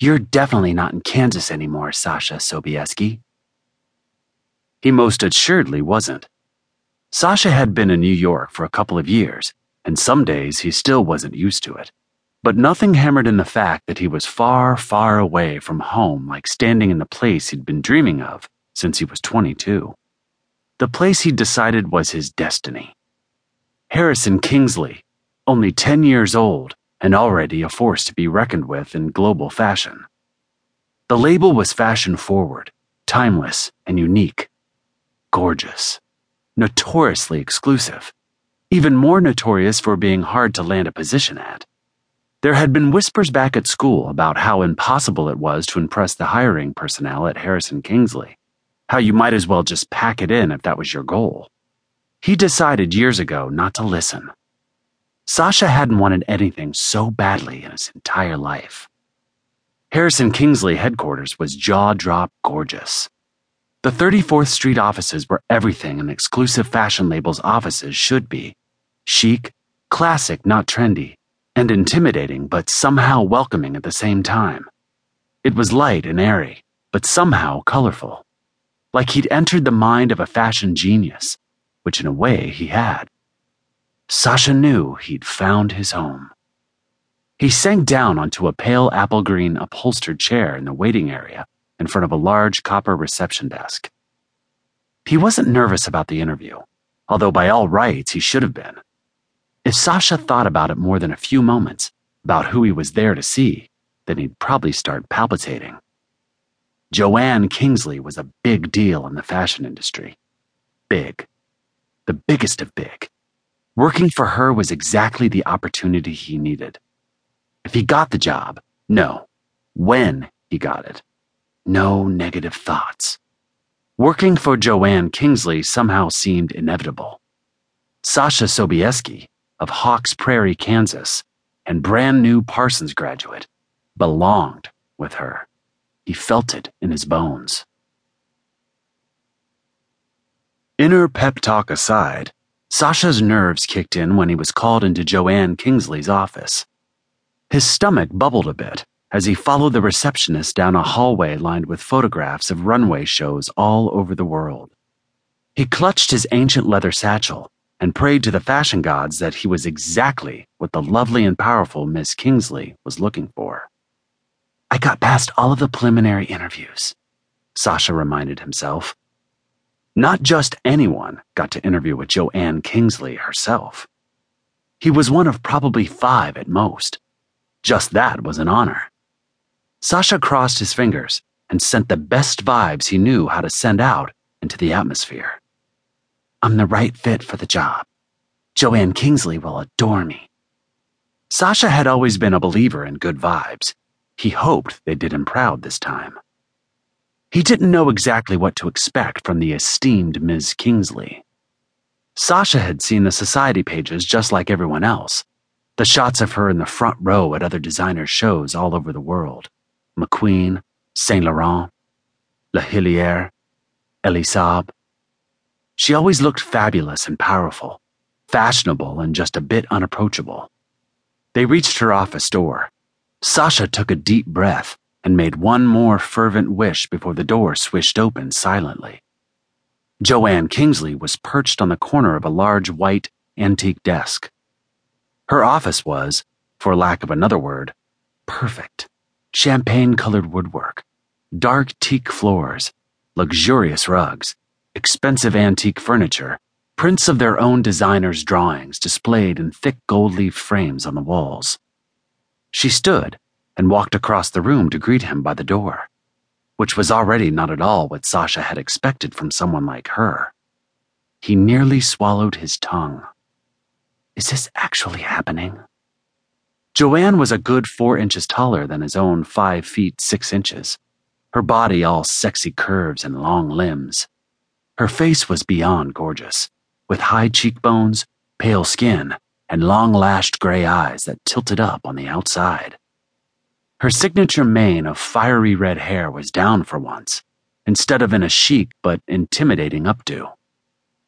You're definitely not in Kansas anymore, Sasha Sobieski. He most assuredly wasn't. Sasha had been in New York for a couple of years, and some days he still wasn't used to it. But nothing hammered in the fact that he was far, far away from home, like standing in the place he'd been dreaming of since he was 22. The place he'd decided was his destiny. Harrison Kingsley, only 10 years old and already a force to be reckoned with in global fashion. The label was fashion-forward, timeless and unique, gorgeous, notoriously exclusive, even more notorious for being hard to land a position at. There had been whispers back at school about how impossible it was to impress the hiring personnel at Harrison Kingsley, how you might as well just pack it in if that was your goal. He decided years ago not to listen. Sasha hadn't wanted anything so badly in his entire life. Harrison Kingsley headquarters was jaw-drop gorgeous. The 34th Street offices were everything an exclusive fashion label's offices should be. Chic, classic, not trendy, and intimidating but somehow welcoming at the same time. It was light and airy, but somehow colorful. Like he'd entered the mind of a fashion genius, which in a way he had. Sasha knew he'd found his home. He sank down onto a pale apple green upholstered chair in the waiting area in front of a large copper reception desk. He wasn't nervous about the interview, although by all rights he should have been. If Sasha thought about it more than a few moments, about who he was there to see, then he'd probably start palpitating. Joanne Kingsley was a big deal in the fashion industry. Big. The biggest of big. Working for her was exactly the opportunity he needed. If he got the job, no. When he got it. No negative thoughts. Working for Joanne Kingsley somehow seemed inevitable. Sasha Sobieski, of Hawks Prairie, Kansas, and brand new Parsons graduate, belonged with her. He felt it in his bones. Inner pep talk aside, Sasha's nerves kicked in when he was called into Joanne Kingsley's office. His stomach bubbled a bit as he followed the receptionist down a hallway lined with photographs of runway shows all over the world. He clutched his ancient leather satchel and prayed to the fashion gods that he was exactly what the lovely and powerful Miss Kingsley was looking for. I got past all of the preliminary interviews, Sasha reminded himself. Not just anyone got to interview with Joanne Kingsley herself. He was one of probably 5 at most. Just that was an honor. Sasha crossed his fingers and sent the best vibes he knew how to send out into the atmosphere. I'm the right fit for the job. Joanne Kingsley will adore me. Sasha had always been a believer in good vibes. He hoped they did him proud this time. He didn't know exactly what to expect from the esteemed Ms. Kingsley. Sasha had seen the society pages just like everyone else, the shots of her in the front row at other designer shows all over the world, McQueen, Saint Laurent, La Hillière, Elie Saab. She always looked fabulous and powerful, fashionable and just a bit unapproachable. They reached her office door. Sasha took a deep breath and made one more fervent wish before the door swished open silently. Joanne Kingsley was perched on the corner of a large white antique desk. Her office was, for lack of another word, perfect. Champagne-colored woodwork, dark teak floors, luxurious rugs, expensive antique furniture, prints of their own designers' drawings displayed in thick gold leaf frames on the walls. She stood and walked across the room to greet him by the door, which was already not at all what Sasha had expected from someone like her. He nearly swallowed his tongue. Is this actually happening? Joanne was a good 4 inches taller than his own 5 feet 6 inches, her body all sexy curves and long limbs. Her face was beyond gorgeous, with high cheekbones, pale skin, and long-lashed gray eyes that tilted up on the outside. Her signature mane of fiery red hair was down for once, instead of in a chic but intimidating updo.